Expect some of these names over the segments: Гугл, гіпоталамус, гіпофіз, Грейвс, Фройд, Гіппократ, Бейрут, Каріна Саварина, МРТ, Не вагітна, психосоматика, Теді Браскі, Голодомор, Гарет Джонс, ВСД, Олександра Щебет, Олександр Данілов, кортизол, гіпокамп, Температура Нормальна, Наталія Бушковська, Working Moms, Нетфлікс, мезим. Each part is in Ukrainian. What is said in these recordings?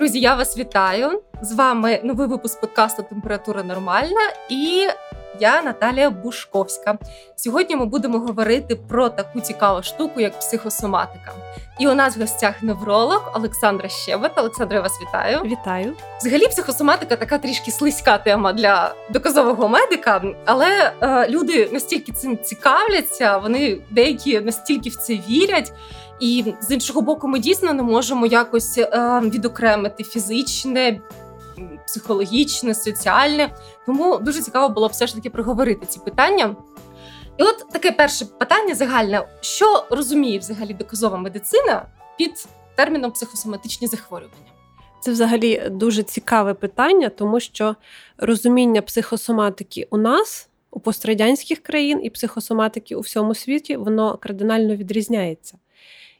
Друзі, я вас вітаю. З вами новий випуск подкасту «Температура нормальна» і я, Наталія Бушковська. Сьогодні ми будемо говорити про таку цікаву штуку, як психосоматика. І у нас в гостях невролог Олександра Щебет. Олександра, я вас вітаю. Вітаю. Взагалі, психосоматика така трішки слизька тема для доказового медика, але люди настільки цим цікавляться, вони деякі настільки в це вірять. І, з іншого боку, ми дійсно не можемо якось відокремити фізичне, психологічне, соціальне. Тому дуже цікаво було б все ж таки проговорити ці питання. І от таке перше питання загальне. Що розуміє взагалі доказова медицина під терміном психосоматичні захворювання? Це взагалі дуже цікаве питання, тому що розуміння психосоматики у нас, у пострадянських країн і психосоматики у всьому світі, воно кардинально відрізняється.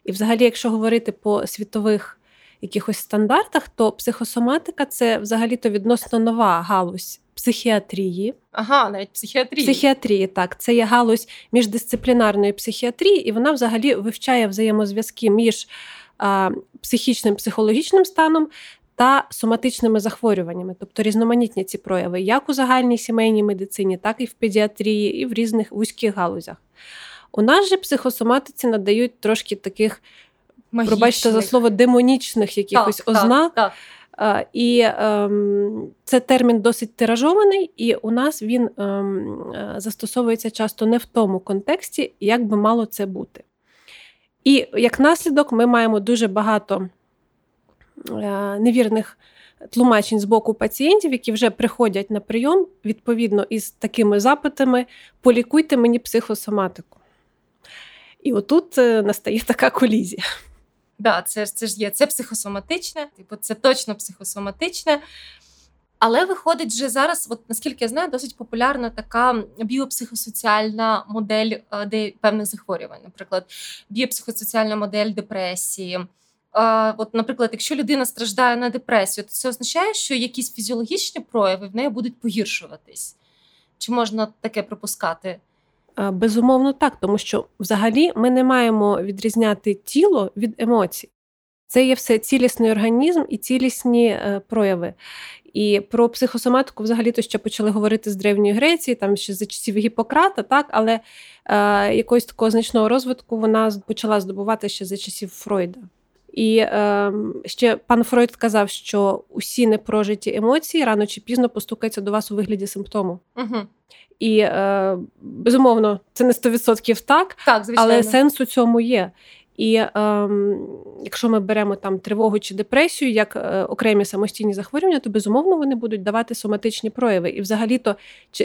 І взагалі, якщо говорити по світових якихось стандартах, то психосоматика – це взагалі-то відносно нова галузь психіатрії. Ага, навіть психіатрії. Психіатрії, так. Це є галузь міждисциплінарної психіатрії, і вона взагалі вивчає взаємозв'язки між психічним, психологічним станом та соматичними захворюваннями, тобто різноманітні ці прояви, як у загальній сімейній медицині, так і в педіатрії, і в різних вузьких галузях. У нас же психосоматиці надають трошки таких, магічних. Пробачте за слово, демонічних якихось ознак. Так. І це термін досить тиражований, і у нас він застосовується часто не в тому контексті, як би мало це бути. І як наслідок ми маємо дуже багато невірних тлумачень з боку пацієнтів, які вже приходять на прийом, відповідно із такими запитами «полікуйте мені психосоматику». І отут настає така колізія. Да, це ж є, це психосоматичне, типу, це точно психосоматичне. Але виходить же зараз, от наскільки я знаю, досить популярна така біопсихосоціальна модель певних захворювань. Наприклад, біопсихосоціальна модель депресії. От, наприклад, якщо людина страждає на депресію, то це означає, що якісь фізіологічні прояви в неї будуть погіршуватись. Чи можна таке припускати? Безумовно так, тому що взагалі ми не маємо відрізняти тіло від емоцій. Це є все цілісний організм і цілісні прояви. І про психосоматику взагалі-то ще почали говорити з Древньої Греції, там ще за часів Гіппократа, так, але якогось такого значного розвитку вона почала здобувати ще за часів Фройда. І ще пан Фройд казав, що усі непрожиті емоції рано чи пізно постукаються до вас у вигляді симптому. Угу. І, безумовно, це не 100% так, але сенс у цьому є. І якщо ми беремо там тривогу чи депресію як окремі самостійні захворювання, то, безумовно, вони будуть давати соматичні прояви. І взагалі-то,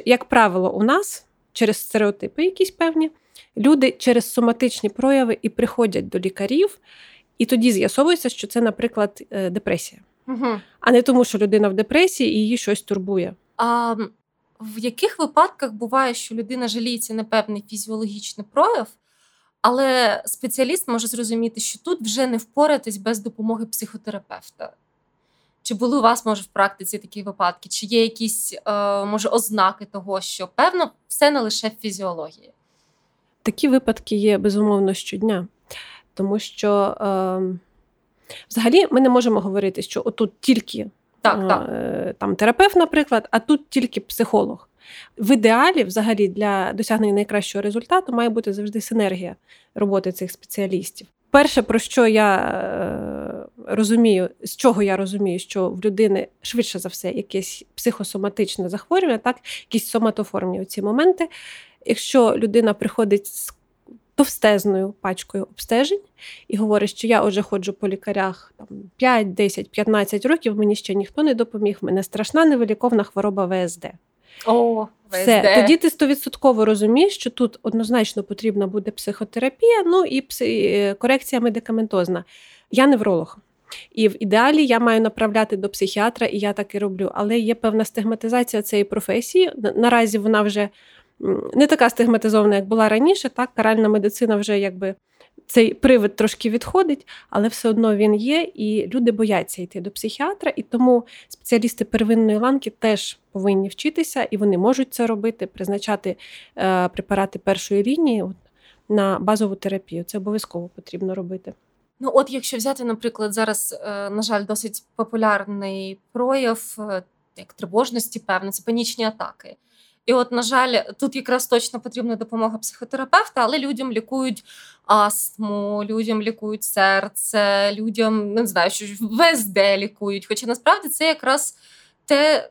як правило, у нас через стереотипи якісь певні, люди через соматичні прояви і приходять до лікарів, і тоді з'ясовується, що це, наприклад, депресія. Угу. А не тому, що людина в депресії і її щось турбує. А в яких випадках буває, що людина жаліється на певний фізіологічний прояв, але спеціаліст може зрозуміти, що тут вже не впоратись без допомоги психотерапевта? Чи були у вас, може, в практиці такі випадки? Чи є якісь, може, ознаки того, що, певно, все не лише в фізіології? Такі випадки є, безумовно, щодня. Тому що, взагалі, ми не можемо говорити, що отут тільки там терапевт, наприклад, а тут тільки психолог. В ідеалі, взагалі, для досягнення найкращого результату має бути завжди синергія роботи цих спеціалістів. Перше, про що я розумію, з чого я розумію, що в людини швидше за все якесь психосоматичне захворювання, так, якісь соматоформні оці моменти. Якщо людина приходить з товстезною пачкою обстежень і говорить, що я вже ходжу по лікарях там, 5, 10, 15 років, мені ще ніхто не допоміг, мене страшна невиліковна хвороба ВСД. О, ВСД. Все, тоді ти 100% розумієш, що тут однозначно потрібна буде психотерапія, ну і корекція медикаментозна. Я невролог. І в ідеалі я маю направляти до психіатра, і я так і роблю. Але є певна стигматизація цієї професії. Наразі вона вже не така стигматизована, як була раніше, так, каральна медицина вже якби цей привид трошки відходить, але все одно він є, і люди бояться йти до психіатра, і тому спеціалісти первинної ланки теж повинні вчитися, і вони можуть це робити, призначати препарати першої лінії на базову терапію. Це обов'язково потрібно робити. Ну от якщо взяти, наприклад, зараз, на жаль, досить популярний прояв як тривожності, певно, це панічні атаки. І от, на жаль, тут якраз точно потрібна допомога психотерапевта, але людям лікують астму, людям лікують серце, людям, не знаю, що ВСД лікують. Хоча насправді це якраз те,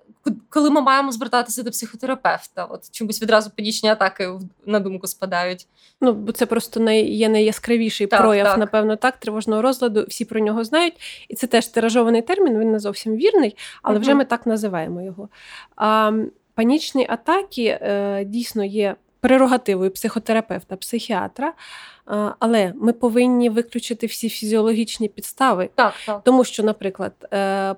коли ми маємо звертатися до психотерапевта. От чомусь відразу панічні атаки на думку спадають. Ну, це просто є найяскравіший прояв, так. Напевно, так, тривожного розладу. Всі про нього знають. І це теж тиражований термін, він не зовсім вірний, але вже ми так називаємо його. Панічні атаки дійсно є прерогативою психотерапевта, психіатра, але ми повинні виключити всі фізіологічні підстави. Так. Тому що, наприклад,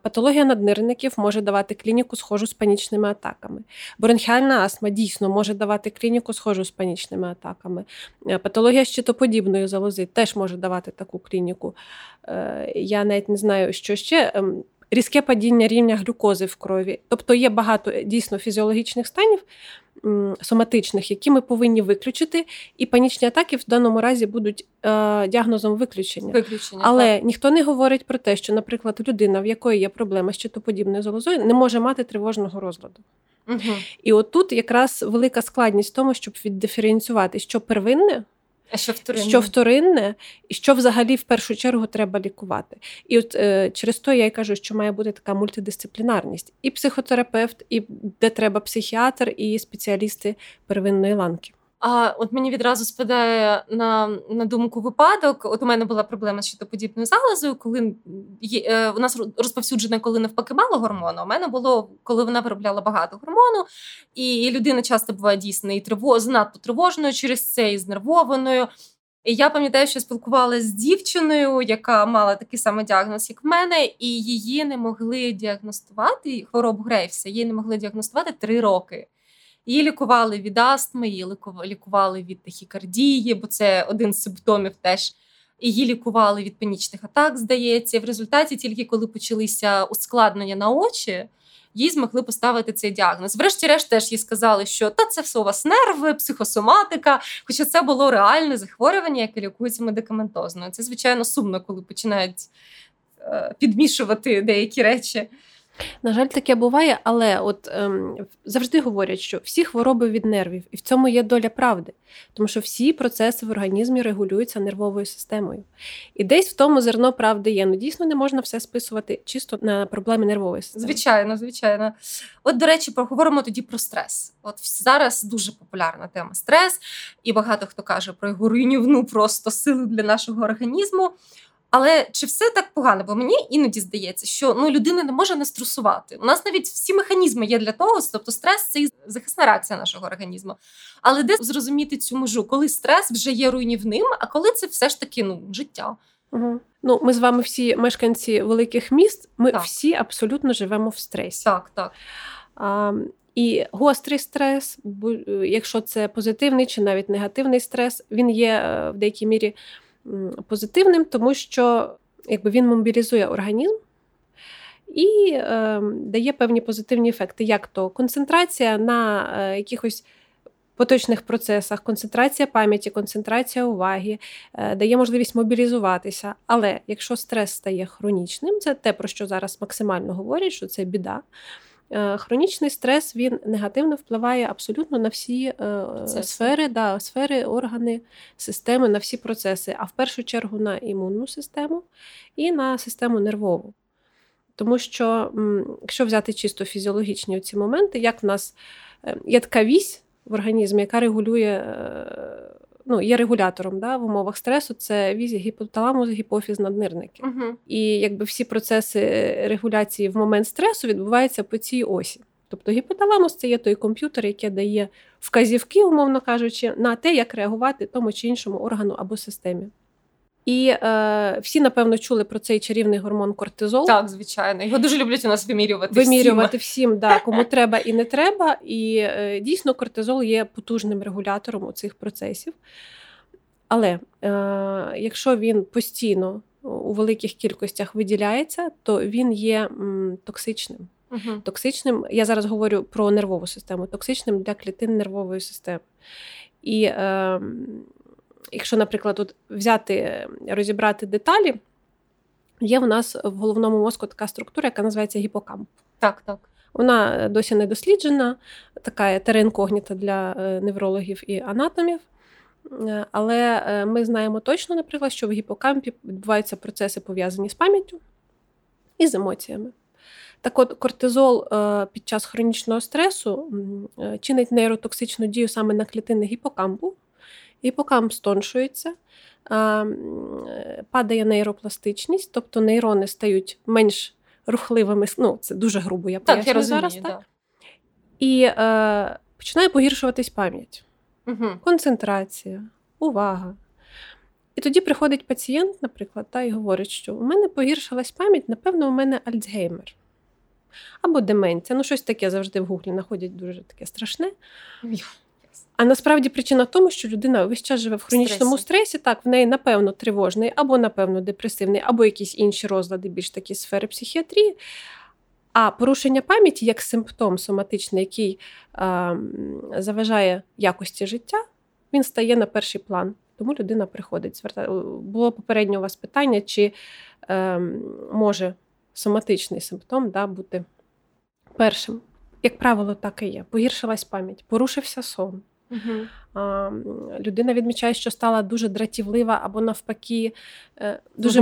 патологія наднирників може давати клініку схожу з панічними атаками. Бронхіальна астма дійсно може давати клініку схожу з панічними атаками. Патологія щитоподібної залози теж може давати таку клініку. Я навіть не знаю, що ще... Різке падіння рівня глюкози в крові. Тобто є багато дійсно фізіологічних станів, соматичних, які ми повинні виключити, і панічні атаки в даному разі будуть діагнозом виключення. Але так. Ніхто не говорить про те, що, наприклад, людина, в якої є проблема з щитоподібною залозою, не може мати тривожного розладу. Угу. І отут якраз велика складність в тому, щоб віддиференціювати, що первинне, що вторинне, і що взагалі в першу чергу треба лікувати. І от через то я й кажу, що має бути така мультидисциплінарність. І психотерапевт, і де треба психіатр, і спеціалісти первинної ланки. А от мені відразу спадає на думку випадок. От у мене була проблема з щитоподібною залозою, коли у нас розповсюджена, коли навпаки мало гормону. У мене було, коли вона виробляла багато гормону, і людина часто буває дійсно і занадто тривожною через це, і знервованою. І я пам'ятаю, що спілкувалася з дівчиною, яка мала такий самий діагноз, як в мене, і її не могли діагностувати, хворобу Грейвса, її не могли діагностувати 3 роки. Її лікували від астми, її лікували від тахікардії, бо це один з симптомів теж. Її лікували від панічних атак, здається. В результаті тільки коли почалися ускладнення на очі, їй змогли поставити цей діагноз. Врешті-решт теж їй сказали, що це все у вас нерви, психосоматика, хоча це було реальне захворювання, яке лікується медикаментозно. Це, звичайно, сумно, коли починають підмішувати деякі речі. На жаль, таке буває, але от завжди говорять, що всі хвороби від нервів, і в цьому є доля правди, тому що всі процеси в організмі регулюються нервовою системою. І десь в тому зерно правди є. Ну, дійсно, не можна все списувати чисто на проблеми нервової системи. Звичайно. От, до речі, поговоримо тоді про стрес. От зараз дуже популярна тема стрес, і багато хто каже про його руйнівну просто силу для нашого організму. Але чи все так погано? Бо мені іноді здається, що людина не може не стресувати. У нас навіть всі механізми є для того, тобто стрес – це і захисна реакція нашого організму. Але де зрозуміти цю межу, коли стрес вже є руйнівним, а коли це все ж таки життя? Угу. Ми з вами всі мешканці великих міст, ми так. Всі абсолютно живемо в стресі. Так. І гострий стрес, якщо це позитивний чи навіть негативний стрес, він є в деякій мірі позитивним, тому що він мобілізує організм і дає певні позитивні ефекти, як то концентрація на якихось поточних процесах, концентрація пам'яті, концентрація уваги, дає можливість мобілізуватися. Але якщо стрес стає хронічним, це те, про що зараз максимально говорять, що це біда, хронічний стрес, він негативно впливає абсолютно на всі сфери, органи, системи, на всі процеси, а в першу чергу на імунну систему і на систему нервову. Тому що, якщо взяти чисто фізіологічні ці моменти, як в нас є така вісь в організмі, яка регулює, є регулятором в умовах стресу, це вісь гіпоталамус, гіпофіз, наднирники. Угу. І всі процеси регуляції в момент стресу відбуваються по цій осі. Тобто гіпоталамус – це є той комп'ютер, який дає вказівки, умовно кажучи, на те, як реагувати тому чи іншому органу або системі. І всі, напевно, чули про цей чарівний гормон кортизол. Так, звичайно. Його дуже люблять у нас вимірювати всім, кому треба і не треба. І дійсно кортизол є потужним регулятором у цих процесів. Але якщо він постійно у великих кількостях виділяється, то він є токсичним. Угу. Токсичним, я зараз говорю про нервову систему, токсичним для клітин нервової системи. І якщо, наприклад, от взяти, розібрати деталі, є в нас в головному мозку така структура, яка називається гіпокамп. Так, так. Вона досі не досліджена, така терра інкогніта для неврологів і анатомів. Але ми знаємо точно, наприклад, що в гіпокампі відбуваються процеси, пов'язані з пам'яттю і з емоціями. Так от, кортизол під час хронічного стресу чинить нейротоксичну дію саме на клітини гіпокампу. Гіпокамп стоншується, падає нейропластичність, тобто нейрони стають менш рухливими, ну, це дуже грубо, я поясню зараз, так? Да. І починає погіршуватись пам'ять, угу. Концентрація, увага. І тоді приходить пацієнт, наприклад, та й говорить, що у мене погіршилась пам'ять, напевно, у мене Альцгеймер. Або деменція, ну щось таке завжди в Гуглі знаходять дуже таке страшне. А насправді причина в тому, що людина весь час живе в хронічному стресі, так, в неї, напевно, тривожний, або, напевно, депресивний, або якісь інші розлади, більш такі сфери психіатрії. А порушення пам'яті як симптом соматичний, який заважає якості життя, він стає на перший план. Тому людина приходить. Було попередньо у вас питання, чи може соматичний симптом, да, бути першим. Як правило, так і є. Погіршилась пам'ять, порушився сон. Uh-huh. Людина відмічає, що стала дуже дратівлива або навпаки дуже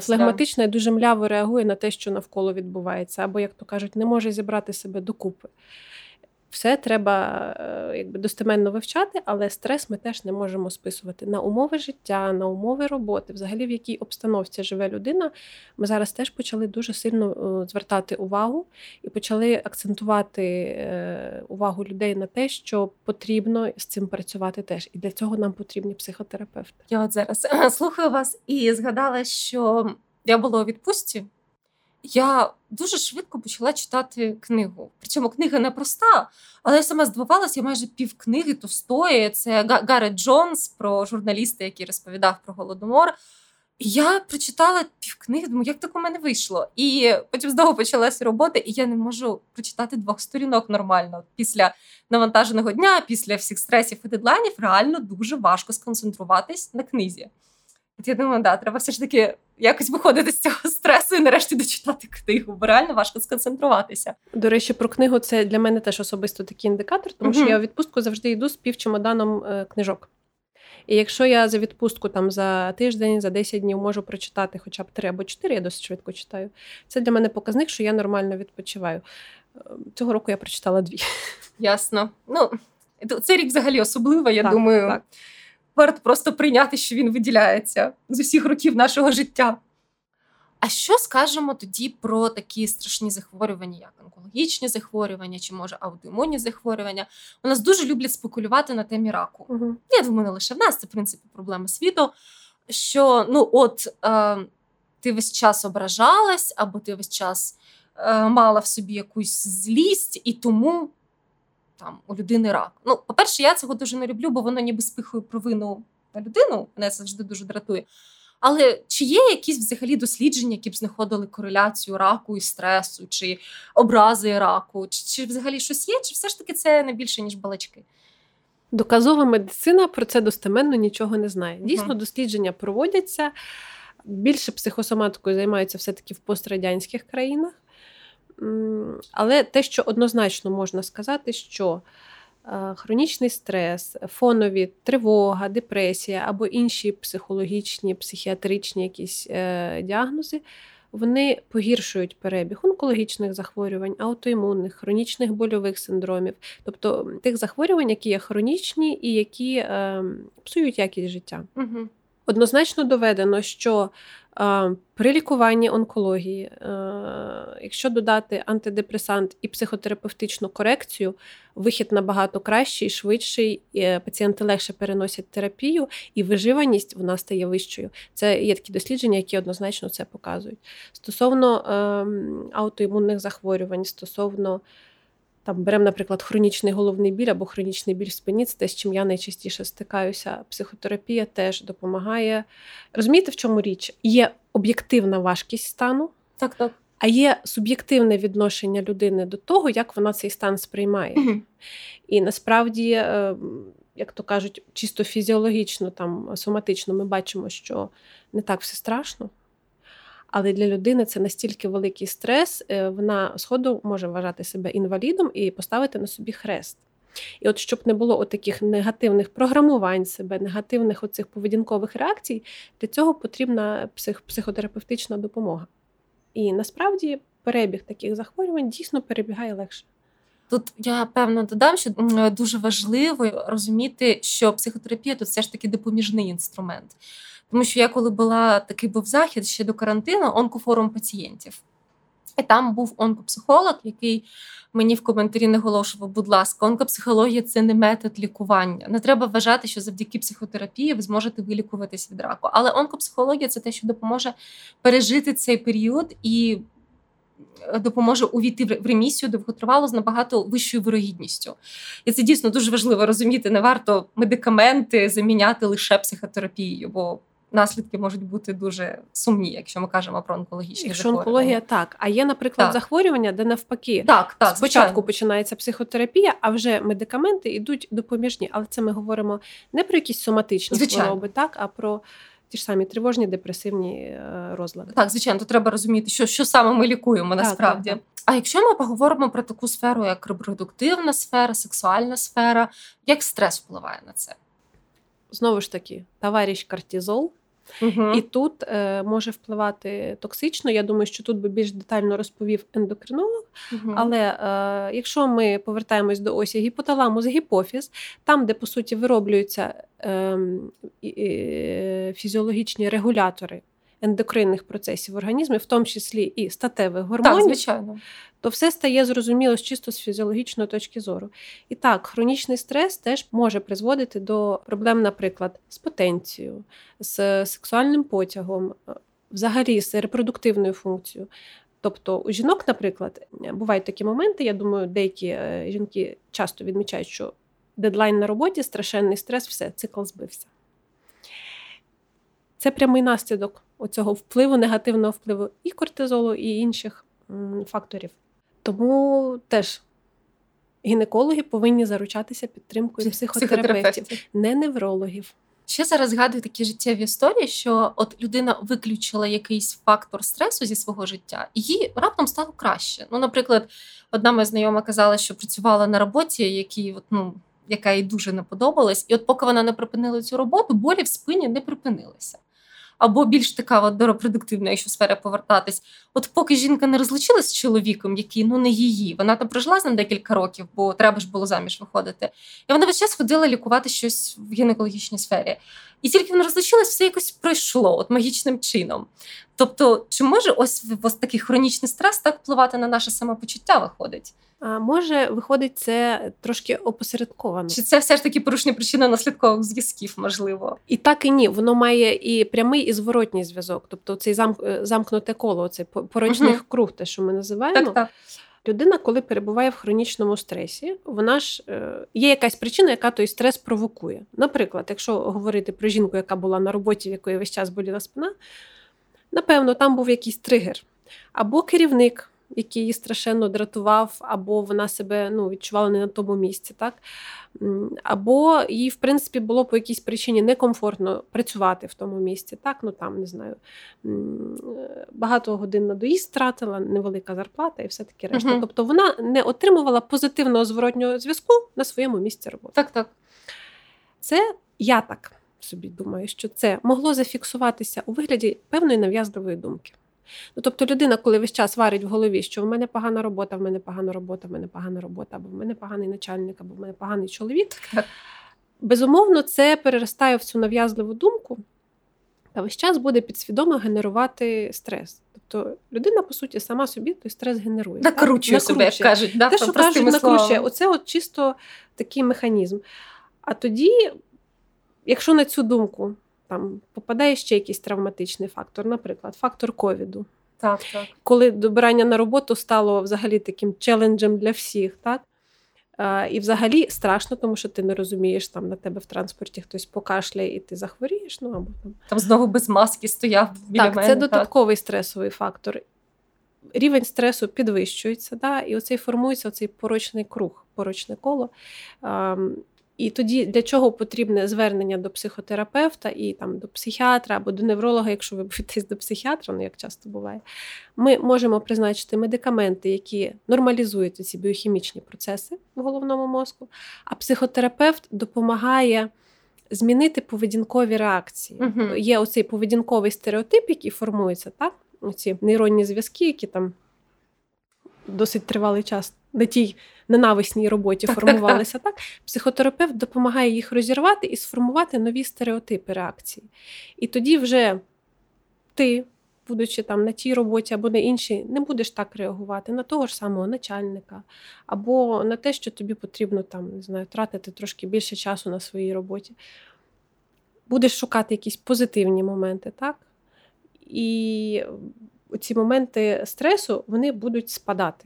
флегматична, і дуже мляво реагує на те, що навколо відбувається. Або, як то кажуть, не може зібрати себе докупи. Все треба достеменно вивчати, але стрес ми теж не можемо списувати. На умови життя, на умови роботи, взагалі в якій обстановці живе людина, ми зараз теж почали дуже сильно звертати увагу і почали акцентувати увагу людей на те, що потрібно з цим працювати теж. І для цього нам потрібні психотерапевти. Я от зараз слухаю вас і згадала, що я була у відпустці. Я дуже швидко почала читати книгу. Причому книга не проста, але я сама здивувалася, я майже пів книги Товстої. Це Гарет Джонс про журналіста, який розповідав про Голодомор. Я прочитала пів книги, думаю, як так у мене вийшло? І потім знову почалася робота, і я не можу прочитати 2 сторінок нормально. Після навантаженого дня, після всіх стресів і дедлайнів реально дуже важко сконцентруватись на книзі. Я думаю, да, треба все ж таки якось виходити з цього стресу і нарешті дочитати книгу, бо реально важко сконцентруватися. До речі, про книгу це для мене теж особисто такий індикатор, тому що я у відпустку завжди йду з півчемоданом книжок. І якщо я за відпустку там, за тиждень, за 10 днів можу прочитати хоча б 3 або 4, я досить швидко читаю, це для мене показник, що я нормально відпочиваю. Цього року я прочитала 2. Ясно. Ну, цей рік взагалі особливо, я так, думаю. Так. Варто просто прийняти, що він виділяється з усіх років нашого життя. А що скажемо тоді про такі страшні захворювання, як онкологічні захворювання, чи, може, аутоімунні захворювання? У нас дуже люблять спекулювати на темі раку. Угу. Я думаю, не лише в нас, це, в принципі, проблема світу, що, ти весь час ображалась, або ти весь час мала в собі якусь злість, і тому... там, у людини рак. Ну, по-перше, я цього дуже не люблю, бо воно ніби спихує провину на людину. Мене це завжди дуже дратує. Але чи є якісь взагалі дослідження, які б знаходили кореляцію раку і стресу, чи образи раку? Чи взагалі щось є? Чи все ж таки це не більше, ніж балачки? Доказова медицина про це достеменно нічого не знає. Дійсно, дослідження проводяться. Більше психосоматикою займаються все-таки в пострадянських країнах. Але те, що однозначно можна сказати, що хронічний стрес, фонові тривога, депресія або інші психологічні, психіатричні якісь діагнози, вони погіршують перебіг онкологічних захворювань, аутоімунних, хронічних больових синдромів. Тобто тих захворювань, які є хронічні і які псують якість життя. Угу. Однозначно доведено, що при лікуванні онкології, якщо додати антидепресант і психотерапевтичну корекцію, вихід набагато кращий, швидший, пацієнти легше переносять терапію, і виживаність вона стає вищою. Це є такі дослідження, які однозначно це показують. Стосовно аутоімунних захворювань, стосовно, там, беремо, наприклад, хронічний головний біль або хронічний біль в спині, це те, з чим я найчастіше стикаюся. Психотерапія теж допомагає. Розумієте, в чому річ? Є об'єктивна важкість стану, так, так. А є суб'єктивне відношення людини до того, як вона цей стан сприймає. Угу. І насправді... як то кажуть, чисто фізіологічно, там, соматично ми бачимо, що не так все страшно. Але для людини це настільки великий стрес, вона сходу може вважати себе інвалідом і поставити на собі хрест. І от щоб не було таких негативних програмувань себе, негативних оцих поведінкових реакцій, для цього потрібна психотерапевтична допомога. І насправді перебіг таких захворювань дійсно перебігає легше. Тут я, певно, додам, що дуже важливо розуміти, що психотерапія тут все ж таки допоміжний інструмент. Тому що я коли була, такий був захід ще до карантину, онкофорум пацієнтів. І там був онкопсихолог, який мені в коментарі наголошував, будь ласка, онкопсихологія – це не метод лікування. Не треба вважати, що завдяки психотерапії ви зможете вилікуватись від раку. Але онкопсихологія – це те, що допоможе пережити цей період і допоможе увійти в ремісію довготривало з набагато вищою вирогідністю. І це дійсно дуже важливо розуміти. Не варто медикаменти заміняти лише психотерапією, бо наслідки можуть бути дуже сумні, якщо ми кажемо про онкологічні захворювання. Якщо онкологія, так. А є, наприклад, захворювання, де навпаки. Так, спочатку починається психотерапія, а вже медикаменти йдуть допоміжні. Але це ми говоримо не про якісь соматичні хвороби, так, а про ті ж самі тривожні, депресивні розлади. Так, звичайно, то треба розуміти, що саме ми лікуємо насправді. Так. А якщо ми поговоримо про таку сферу, як репродуктивна сфера, сексуальна сфера, як стрес впливає на це? Знову ж таки, товариш кортизол. Угу. І тут може впливати токсично. Я думаю, що тут би більш детально розповів ендокринолог. Угу. Але якщо ми повертаємось до осі гіпоталамус-гіпофіз, там, де, по суті, вироблюються фізіологічні регулятори ендокринних процесів в організмі, в тому числі і статевих гормонів, так, звичайно, то все стає зрозуміло чисто з фізіологічної точки зору. І так, хронічний стрес теж може призводити до проблем, наприклад, з потенцією, з сексуальним потягом, взагалі з репродуктивною функцією. Тобто у жінок, наприклад, бувають такі моменти, я думаю, деякі жінки часто відмічають, що дедлайн на роботі, страшенний стрес, все, цикл збився. Це прямий наслідок оцього впливу, негативного впливу і кортизолу, і інших факторів. Тому теж гінекологи повинні заручатися підтримкою психотерапевтів, не неврологів. Ще зараз згадую такі життєві історії, що от людина виключила якийсь фактор стресу зі свого життя, і їй раптом стало краще. Ну, наприклад, одна моя знайома казала, що працювала на роботі, яка їй дуже не подобалась, і от поки вона не припинила цю роботу, болі в спині не припинилися. Або більш така от репродуктивна, якщо сфера повертатись. От поки жінка не розлучилась з чоловіком, який, не її, вона там прожила з ним декілька років, бо треба ж було заміж виходити. І вона весь час ходила лікувати щось в гінекологічній сфері. І тільки вона розлучилась, все якось пройшло, от магічним чином. Тобто, чи може ось такий хронічний стрес так впливати на наше самопочуття виходить? А може, виходить, це трошки опосередковано. Чи це все ж таки порушення причинно-наслідкових зв'язків, можливо? І так, і ні. Воно має і прямий, і зворотній зв'язок. Тобто цей замкнуте коло, цей порочний круг, те, що ми називаємо. Так, так. Людина, коли перебуває в хронічному стресі, вона ж є якась причина, яка той стрес провокує. Наприклад, якщо говорити про жінку, яка була на роботі, в якої весь час боліла спина, напевно, там був якийсь тригер. Або керівник, який її страшенно дратував, або вона себе відчувала не на тому місці, так? Або їй, в принципі, було по якійсь причині некомфортно працювати в тому місці, так? Там, не знаю, багато годин на доїзд втратила, невелика зарплата і все таке решта. Угу. Тобто вона не отримувала позитивного зворотнього зв'язку на своєму місці роботи. Так, так. Це я так собі думаю, що це могло зафіксуватися у вигляді певної нав'язливої думки. Тобто людина, коли весь час варить в голові, що в мене погана робота, в мене погана робота, в мене погана робота, або в мене поганий начальник, або в мене поганий чоловік, безумовно, це переростає в цю нав'язливу думку, та весь час буде підсвідомо генерувати стрес. Тобто людина, по суті, сама собі той стрес генерує. Накручує себе, як кажуть. Те, що кажуть, накручує. Оце от чисто такий механізм. А тоді, якщо на цю думку там попадає ще якийсь травматичний фактор, наприклад, фактор ковіду. Так, так. Коли добирання на роботу стало взагалі таким челенджем для всіх, так? І взагалі страшно, тому що ти не розумієш, там на тебе в транспорті хтось покашляє, і ти захворієш, або там. Там знову без маски стояв біля мене. Так, це додатковий стресовий фактор. Рівень стресу підвищується, да? І оцей формується оцей порочний круг, порочне коло. І тоді для чого потрібне звернення до психотерапевта і там, до психіатра або до невролога, якщо ви боїтесь до психіатра, ну як часто буває, ми можемо призначити медикаменти, які нормалізують ці біохімічні процеси в головному мозку, а психотерапевт допомагає змінити поведінкові реакції. Угу. Є оцей поведінковий стереотип, який формується, так? Оці нейронні зв'язки, які там досить тривалий час на тій ненависній роботі формувалися. Так? Психотерапевт допомагає їх розірвати і сформувати нові стереотипи реакції. І тоді вже ти, будучи там на тій роботі або на іншій, не будеш так реагувати на того ж самого начальника або на те, що тобі потрібно там, не знаю, тратити трошки більше часу на своїй роботі. Будеш шукати якісь позитивні моменти, так? І ці моменти стресу, вони будуть спадати.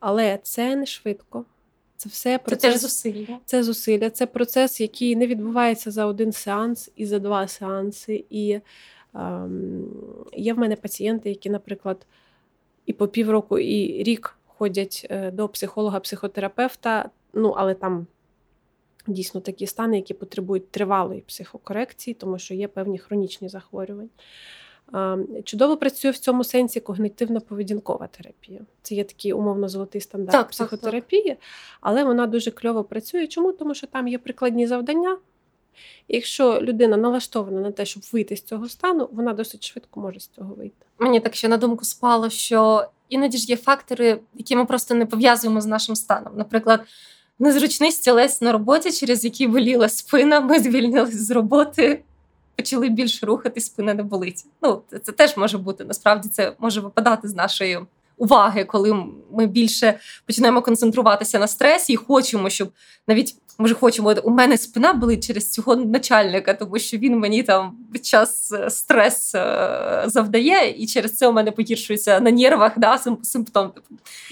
Але це не швидко. Це все процес. Це теж зусилля. Це зусилля. Це процес, який не відбувається за один сеанс і за два сеанси. І є в мене пацієнти, які, наприклад, і по півроку, і рік ходять до психолога-психотерапевта, ну, але там дійсно такі стани, які потребують тривалої психокорекції, тому що є певні хронічні захворювання. Чудово працює в цьому сенсі когнітивно-поведінкова терапія. Це є такий умовно золотий стандарт психотерапії, але вона дуже кльово працює. Чому? Тому що там є прикладні завдання. Якщо людина налаштована на те, щоб вийти з цього стану, вона досить швидко може з цього вийти. Мені так ще на думку спало, що іноді ж є фактори, які ми просто не пов'язуємо з нашим станом. Наприклад, незручний стілець на роботі, через який боліла спина, ми звільнились з роботи, почали більше рухатись, спина не болить. Ну, це теж може бути, насправді це може випадати з нашої уваги, коли ми більше починаємо концентруватися на стресі і хочемо, щоб навіть, може, хочемо, у мене спина болить через цього начальника, тому що він мені там під час стрес завдає, і через це у мене погіршується на нервах, да, симптом.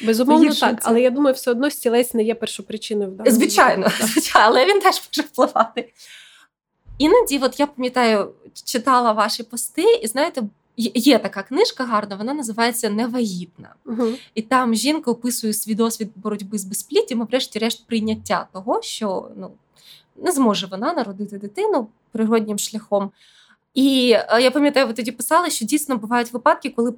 Безумовно так, але я думаю, все одно стілець не є першопричиною. Звичайно, звичайно, але він теж може впливати. Іноді, от я пам'ятаю, читала ваші пости, і знаєте, є така книжка гарна, вона називається «Не вагітна». Угу. І там жінка описує свій досвід боротьби з безпліддям і, врешті-решт, прийняття того, що ну, не зможе вона народити дитину природнім шляхом. І я пам'ятаю, ви тоді писали, що дійсно бувають випадки, коли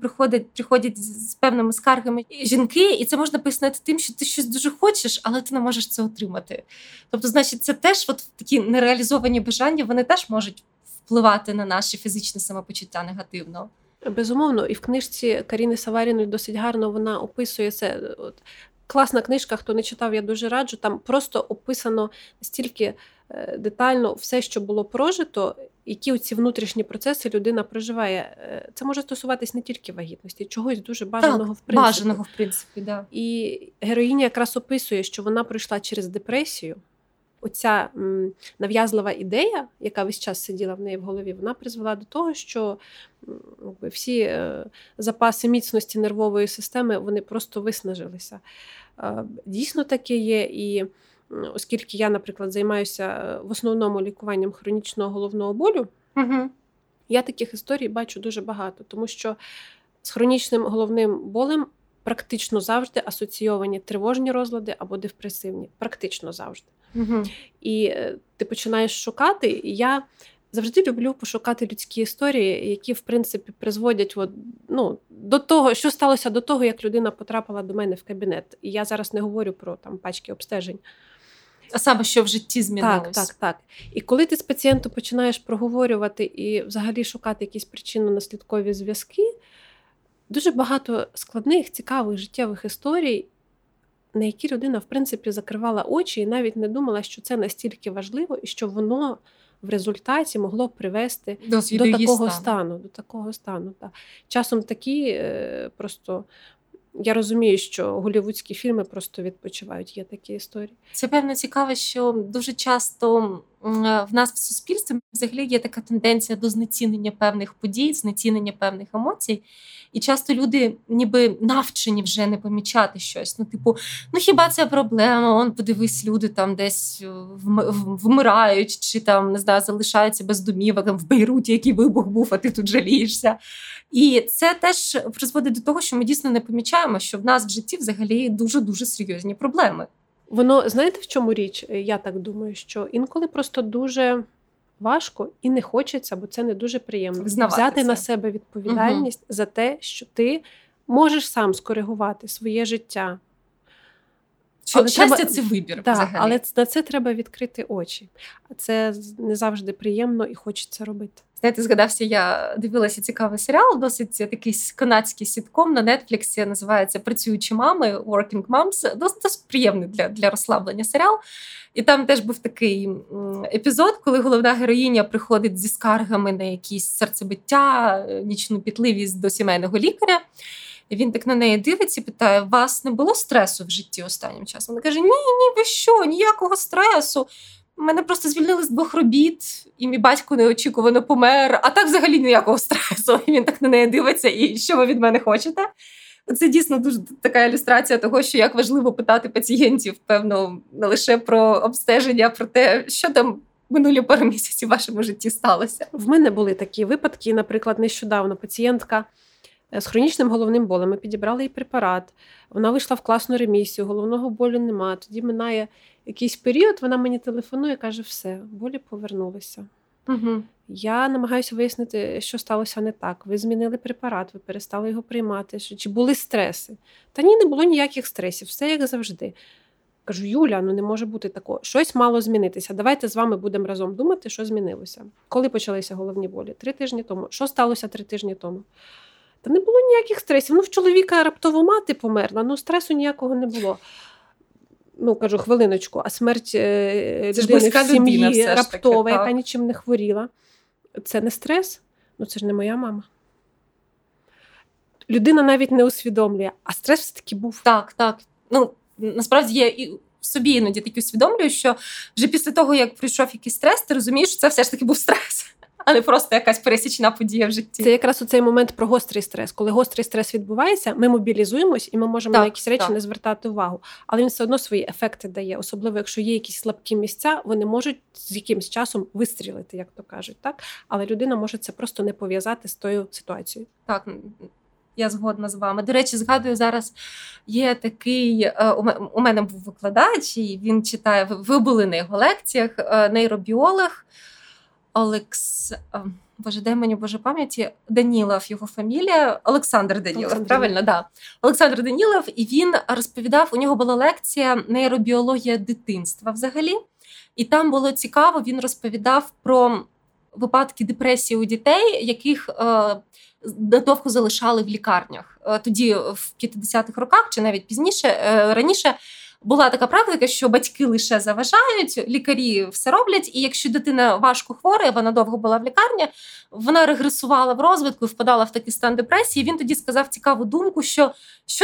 приходять з певними скаргами жінки, і це можна пояснити тим, що ти щось дуже хочеш, але ти не можеш це отримати. Тобто, значить, це теж от такі нереалізовані бажання, вони теж можуть впливати на наше фізичне самопочуття негативно. Безумовно. І в книжці Каріни Саваріної досить гарно вона описує це. От, класна книжка, хто не читав, я дуже раджу. Там просто описано настільки детально все, що було прожито, які оці внутрішні процеси людина проживає. Це може стосуватись не тільки вагітності, чогось дуже бажаного, так, в принципі. Бажаного, в принципі, да. І героїня якраз описує, що вона пройшла через депресію. Оця нав'язлива ідея, яка весь час сиділа в неї в голові, вона призвела до того, що всі запаси міцності нервової системи, вони просто виснажилися. Дійсно таке є, і оскільки я, наприклад, займаюся в основному лікуванням хронічного головного болю, угу, я таких історій бачу дуже багато, тому що з хронічним головним болем практично завжди асоційовані тривожні розлади або депресивні. Практично завжди. Угу. І ти починаєш шукати, і я завжди люблю пошукати людські історії, які, в принципі, призводять от, ну, до того, що сталося до того, як людина потрапила до мене в кабінет. І я зараз не говорю про там, пачки обстежень. А саме, що в житті змінилось. Так. І коли ти з пацієнтом починаєш проговорювати і взагалі шукати якісь причинно-наслідкові зв'язки, дуже багато складних, цікавих, життєвих історій, на які людина, в принципі, закривала очі і навіть не думала, що це настільки важливо і що воно в результаті могло привести до такого стану. Так. Часом такі просто... Я розумію, що голівудські фільми просто відпочивають, є такі історії. Це, певно, цікаво, що дуже часто в нас в суспільстві взагалі є така тенденція до знецінення певних подій, знецінення певних емоцій. І часто люди ніби навчені вже не помічати щось. Ну, типу, ну хіба це проблема? Он, подивись, люди там десь вмирають, чи там, не знаю, залишаються без домівок, там в Бейруті який вибух був, а ти тут жалієшся. І це теж призводить до того, що ми дійсно не помічаємо, що в нас в житті взагалі дуже-дуже серйозні проблеми. Воно, знаєте, в чому річ? Я так думаю, що інколи просто дуже важко і не хочеться, бо це не дуже приємно. Взяти на себе відповідальність за те, що ти можеш сам скоригувати своє життя. Щастя – це вибір взагалі. Але на це треба відкрити очі. Це не завжди приємно і хочеться робити. Знаєте, згадався, я дивилася цікавий серіал, досить такий канадський сітком на Нетфліксі, називається «Працюючі мами», «Working Moms». Досить приємний для розслаблення серіал. І там теж був такий епізод, коли головна героїня приходить зі скаргами на якісь серцебиття, нічну пітливість до сімейного лікаря. І він так на неї дивиться і питає: вас не було стресу в житті останнім часом? Вона каже: ні, ви що, ніякого стресу. Мене просто звільнили з 2 робіт, і мій батько неочікувано помер. А так взагалі ніякого стресу. І він так на неї дивиться: і що ви від мене хочете? Це дійсно дуже така ілюстрація того, що як важливо питати пацієнтів, певно, не лише про обстеження, а про те, що там минулі пару місяців в вашому житті сталося. В мене були такі випадки, наприклад, нещодавно пацієнтка з хронічним головним болем. Ми підібрали їй препарат. Вона вийшла в класну ремісію, головного болю нема. Тоді минає якийсь період, вона мені телефонує, каже: все, болі повернулися. Угу. Я намагаюся вияснити, що сталося не так. Ви змінили препарат, ви перестали його приймати. Чи були стреси? Та ні, не було ніяких стресів, все як завжди. Кажу: Юля, не може бути такого. Щось мало змінитися. Давайте з вами будемо разом думати, що змінилося. Коли почалися головні болі? 3 тижні тому. Що сталося 3 тижні тому? Та не було ніяких стресів. В чоловіка раптово мати померла, стресу ніякого не було. Кажу: хвилиночку, а смерть людини в сім'ї раптова, яка нічим не хворіла. Це не стрес? Це ж не моя мама. Людина навіть не усвідомлює, а стрес все-таки був. Так. Насправді є і... собі іноді таки усвідомлюю, що вже після того, як пройшов якийсь стрес, ти розумієш, що це все ж таки був стрес, а не просто якась пересічна подія в житті. Це якраз у цей момент про гострий стрес. Коли гострий стрес відбувається, ми мобілізуємось і ми можемо на якісь речі не звертати увагу. Але він все одно свої ефекти дає. Особливо, якщо є якісь слабкі місця, вони можуть з якимсь часом вистрілити, як то кажуть. Так? Але людина може це просто не пов'язати з тою ситуацією. Так, я згодна з вами. До речі, згадую, зараз є такий, у мене був викладач, і він читає, ви були на його лекціях, нейробіолог Данілов, його фамілія, Олександр Данілов, правильно, да. Олександр Данілов, і він розповідав, у нього була лекція «Нейробіологія дитинства» взагалі, і там було цікаво, він розповідав про випадки депресії у дітей, яких надовго залишали в лікарнях. Тоді в 50-х роках, чи навіть пізніше, раніше була така практика, що батьки лише заважають, лікарі все роблять, і якщо дитина важко хвора, вона довго була в лікарні, вона регресувала в розвитку, впадала в такий стан депресії. Він тоді сказав цікаву думку, що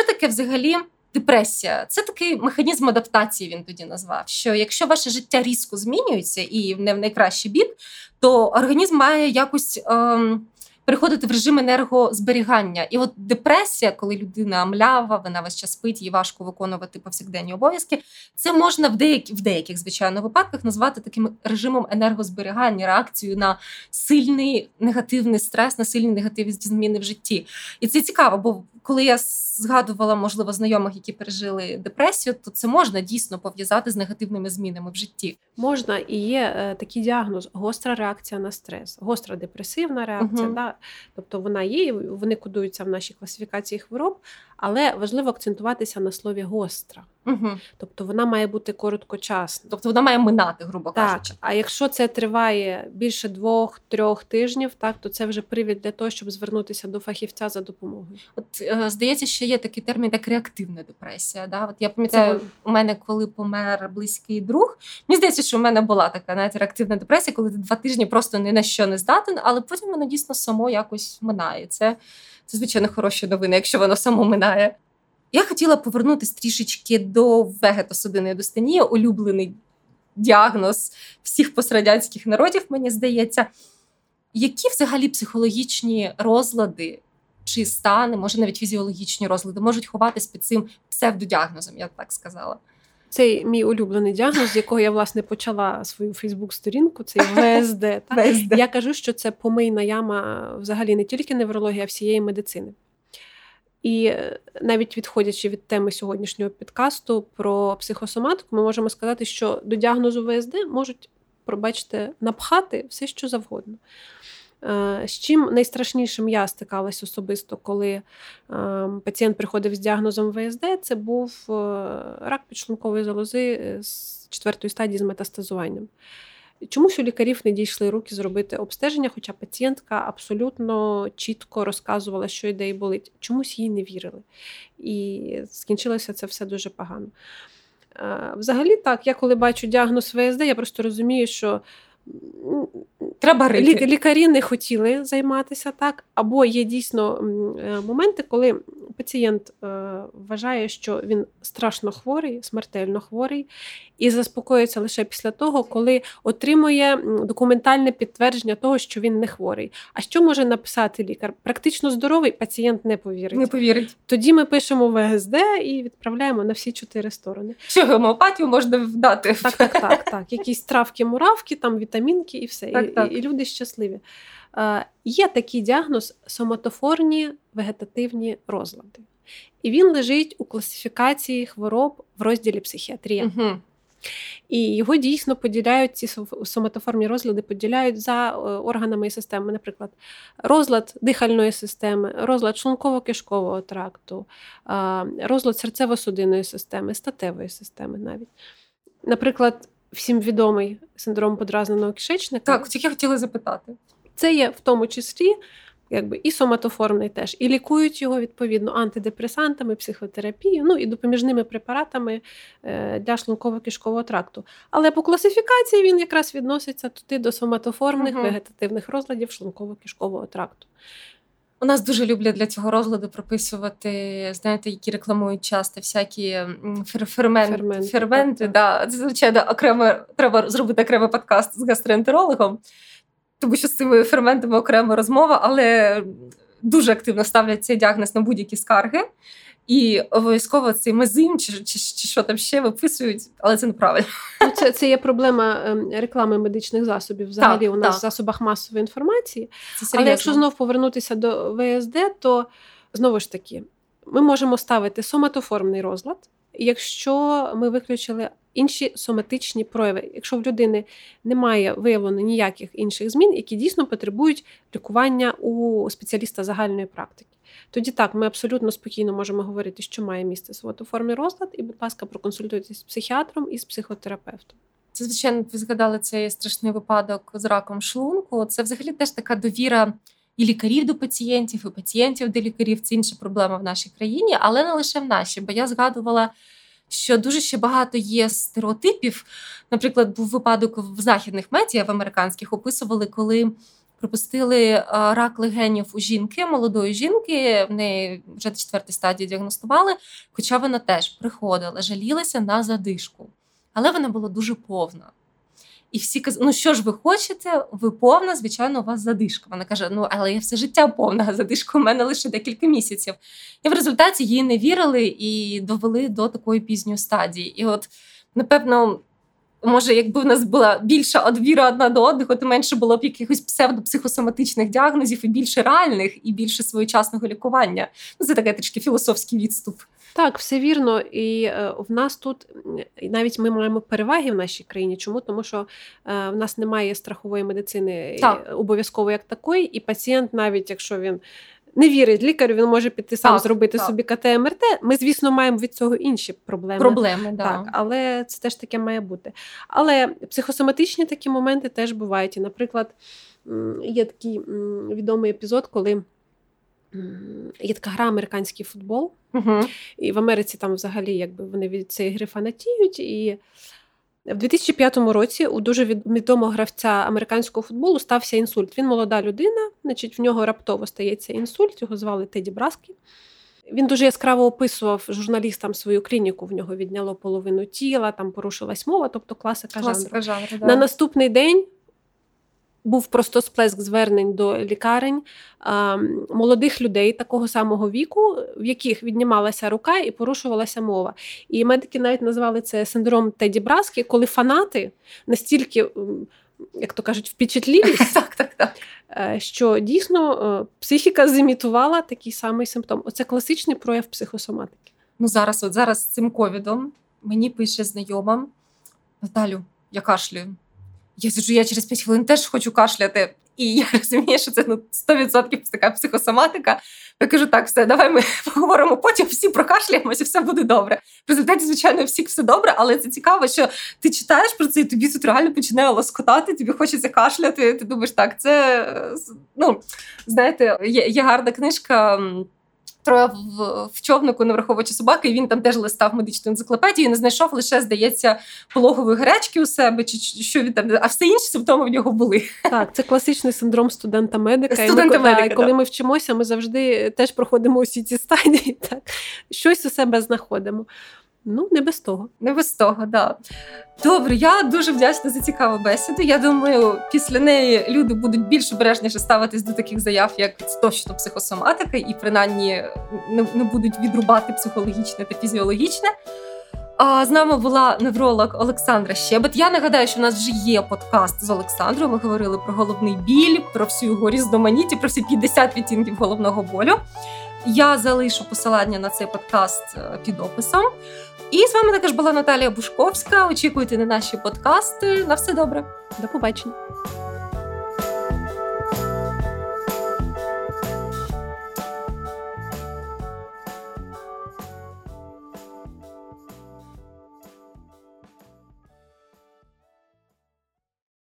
таке взагалі депресія. Це такий механізм адаптації, він тоді назвав, що якщо ваше життя різко змінюється і не в найкращий бік, то організм має якось переходити в режим енергозберігання. І от депресія, коли людина млява, вона весь час спить, їй важко виконувати повсякденні обов'язки, це можна в деяких, звичайно, випадках назвати таким режимом енергозберігання, реакцією на сильний негативний стрес, на сильні негативні зміни в житті. І це цікаво, бо коли я згадувала, можливо, знайомих, які пережили депресію, то це можна дійсно пов'язати з негативними змінами в житті. Можна, і є такий діагноз – гостра реакція на стрес, гостра депресивна реакція, да? Тобто вона є, вони кодуються в нашій класифікації хвороб, але важливо акцентуватися на слові «гостра». Угу. Тобто вона має бути короткочасна. Тобто вона має минати, грубо кажучи. Так, а якщо це триває більше 2-3 тижнів, так, то це вже привід для того, щоб звернутися до фахівця за допомогою. От, здається, що є такий термін, як реактивна депресія. Да? От я пам'ятаю, у мене, коли помер близький друг, мені здається, що у мене була така навіть реактивна депресія, коли ти 2 тижні просто ні на що не здатен, але потім воно дійсно само якось минає. Це звичайно, хороші новини, якщо воно само минає. Я хотіла повернутися трішечки до вегетосудинної дистонії, улюблений діагноз всіх пострадянських народів, мені здається. Які взагалі психологічні розлади чи стани, може навіть фізіологічні розлади, можуть ховатись під цим псевдодіагнозом, я так сказала? Цей мій улюблений діагноз, з якого я, власне, почала свою Фейсбук-сторінку, це ВСД. Я кажу, що це помийна яма взагалі не тільки неврології, а всієї медицини. І навіть відходячи від теми сьогоднішнього підкасту про психосоматику, ми можемо сказати, що до діагнозу ВСД можуть, пробачте, напхати все, що завгодно. З чим найстрашнішим я стикалась особисто, коли пацієнт приходив з діагнозом ВСД, це був рак підшлункової залози з 4-ї стадії з метастазуванням. Чомусь у лікарів не дійшли руки зробити обстеження, хоча пацієнтка абсолютно чітко розказувала, що йде і болить. Чомусь їй не вірили. І скінчилося це все дуже погано. Взагалі так, я коли бачу діагноз ВСД, я просто розумію, що треба рити. Лікарі не хотіли займатися так, або є дійсно моменти, коли пацієнт вважає, що він страшно хворий, смертельно хворий, і заспокоюється лише після того, коли отримує документальне підтвердження того, що він не хворий. А що може написати лікар? Практично здоровий, пацієнт не повірить. Не повірить. Тоді ми пишемо ВСД і відправляємо на всі 4 сторони. Що гомеопатію можна вдати? Так. Якісь травки-муравки, там вітамінки і все. Так. І люди щасливі. Є такий діагноз – соматофорні вегетативні розлади. І він лежить у класифікації хвороб в розділі психіатрія. Угу. І його дійсно поділяють, ці соматоформні розлади поділяють за органами і системами. Наприклад, розлад дихальної системи, розлад шлунково-кишкового тракту, розлад серцево-судинної системи, статевої системи навіть. Наприклад, всім відомий синдром подразненого кишечника. Так, тільки хотіла запитати. Це є в тому числі якби і соматоформний теж. І лікують його, відповідно, антидепресантами, психотерапією, ну і допоміжними препаратами для шлунково-кишкового тракту. Але по класифікації він якраз відноситься туди до соматоформних вегетативних розладів шлунково-кишкового тракту. У нас дуже люблять для цього розладу прописувати, знаєте, які рекламують часто всякі ферменти. Да. Це, звичайно, треба зробити окремий подкаст з гастроентерологом, тому що з цими ферментами окрема розмова, але дуже активно ставлять цей діагноз на будь-які скарги. І обов'язково цей мезим чи що там ще виписують, але це неправильно. Ну, це є проблема реклами медичних засобів взагалі так, у нас в засобах масової інформації. Але якщо знов повернутися до ВСД, то знову ж таки ми можемо ставити соматоформний розлад, якщо ми виключили інші соматичні прояви. Якщо в людини немає виявлено ніяких інших змін, які дійсно потребують лікування у спеціаліста загальної практики. Тоді так, ми абсолютно спокійно можемо говорити, що має місце соматоформний розлад, і, будь ласка, проконсультуйтесь з психіатром і з психотерапевтом. Це, звичайно, ви згадали цей страшний випадок з раком шлунку. Це взагалі теж така довіра і лікарів до пацієнтів, і пацієнтів до лікарів. Це інша проблема в нашій країні, але не лише в нашій, бо я згадувала, що дуже ще багато є стереотипів. Наприклад, був випадок в західних медіа, в американських, описували, коли припустили рак легенів у жінки, молодої жінки, в неї вже до 4-ї стадії діагностували, хоча вона теж приходила, жалілася на задишку. Але вона була дуже повна. І всі казали, ну що ж ви хочете, ви повна, звичайно, у вас задишка. Вона каже, ну але я все життя повна, а задишка у мене лише декілька місяців. І в результаті їй не вірили і довели до такої пізньої стадії. І от, напевно, може, якби в нас була більша довіра одна до одного, то менше було б якихось псевдопсихосоматичних діагнозів і більше реальних, і більше своєчасного лікування. Ну, це такий трішки філософський відступ. Так, все вірно. І в нас тут, навіть ми маємо переваги в нашій країні. Чому? Тому що в нас немає страхової медицини обов'язково як такої, і пацієнт, навіть якщо він не вірить лікарю, він може піти сам зробити собі КТ-МРТ. Ми, звісно, маємо від цього інші проблеми. Так, але це теж таке має бути. Але психосоматичні такі моменти теж бувають. І, наприклад, є такий відомий епізод, коли є така гра «Американський футбол». Uh-huh. І в Америці там взагалі якби вони від цієї гри фанатіють. І в 2005 році у дуже відомого гравця американського футболу стався інсульт. Він молода людина, значить, в нього раптово стається інсульт, його звали Теді Браскі. Він дуже яскраво описував журналістам свою клініку, в нього відняло половину тіла, там порушилась мова, тобто класика жанру. Да. На наступний день був просто сплеск звернень до лікарень молодих людей такого самого віку, в яких віднімалася рука і порушувалася мова. І медики навіть назвали це синдром Теді Браскі, коли фанати настільки, як то кажуть, впечатлілись, так. Що дійсно психіка зімітувала такий самий симптом. Оце класичний прояв психосоматики. Ну зараз з цим ковідом мені пише знайома: Наталю, я кашлюю. Я сиджу, я через 5 хвилин теж хочу кашляти. І я розумію, що це 100% така психосоматика. Я кажу, так, все, давай ми поговоримо потім, всі прокашляємося, все буде добре. В результаті, звичайно, всіх все добре, але це цікаво, що ти читаєш про це, і тобі тут реально починає лоскотати, тобі хочеться кашляти, ти думаєш, так, це, ну, знаєте, є гарна книжка «Троє в човнику, не враховуючи собаки», і він там теж листав медичну енциклопедію, і не знайшов лише, здається, пологової гарячки у себе, чи що він там, а все інші симптоми в нього були. Так, це класичний синдром студента-медика. Коли ми вчимося, ми завжди теж проходимо усі ці стадії. Так? Щось у себе знаходимо. Ну, не без того. Не без того, так. Да. Добре, я дуже вдячна за цікаву бесіду. Я думаю, після неї люди будуть більш обережніше ставитись до таких заяв, як точно психосоматика, і принаймні не будуть відрубати психологічне та фізіологічне. А з нами була невролог Олександра Щебет. Я нагадаю, що в нас вже є подкаст з Олександрою. Ми говорили про головний біль, про всю його різноманіття, про всі 50 відтінків головного болю. Я залишу посилання на цей подкаст під описом. І з вами також була Наталія Бушковська. Очікуйте на наші подкасти. На все добре. До побачення.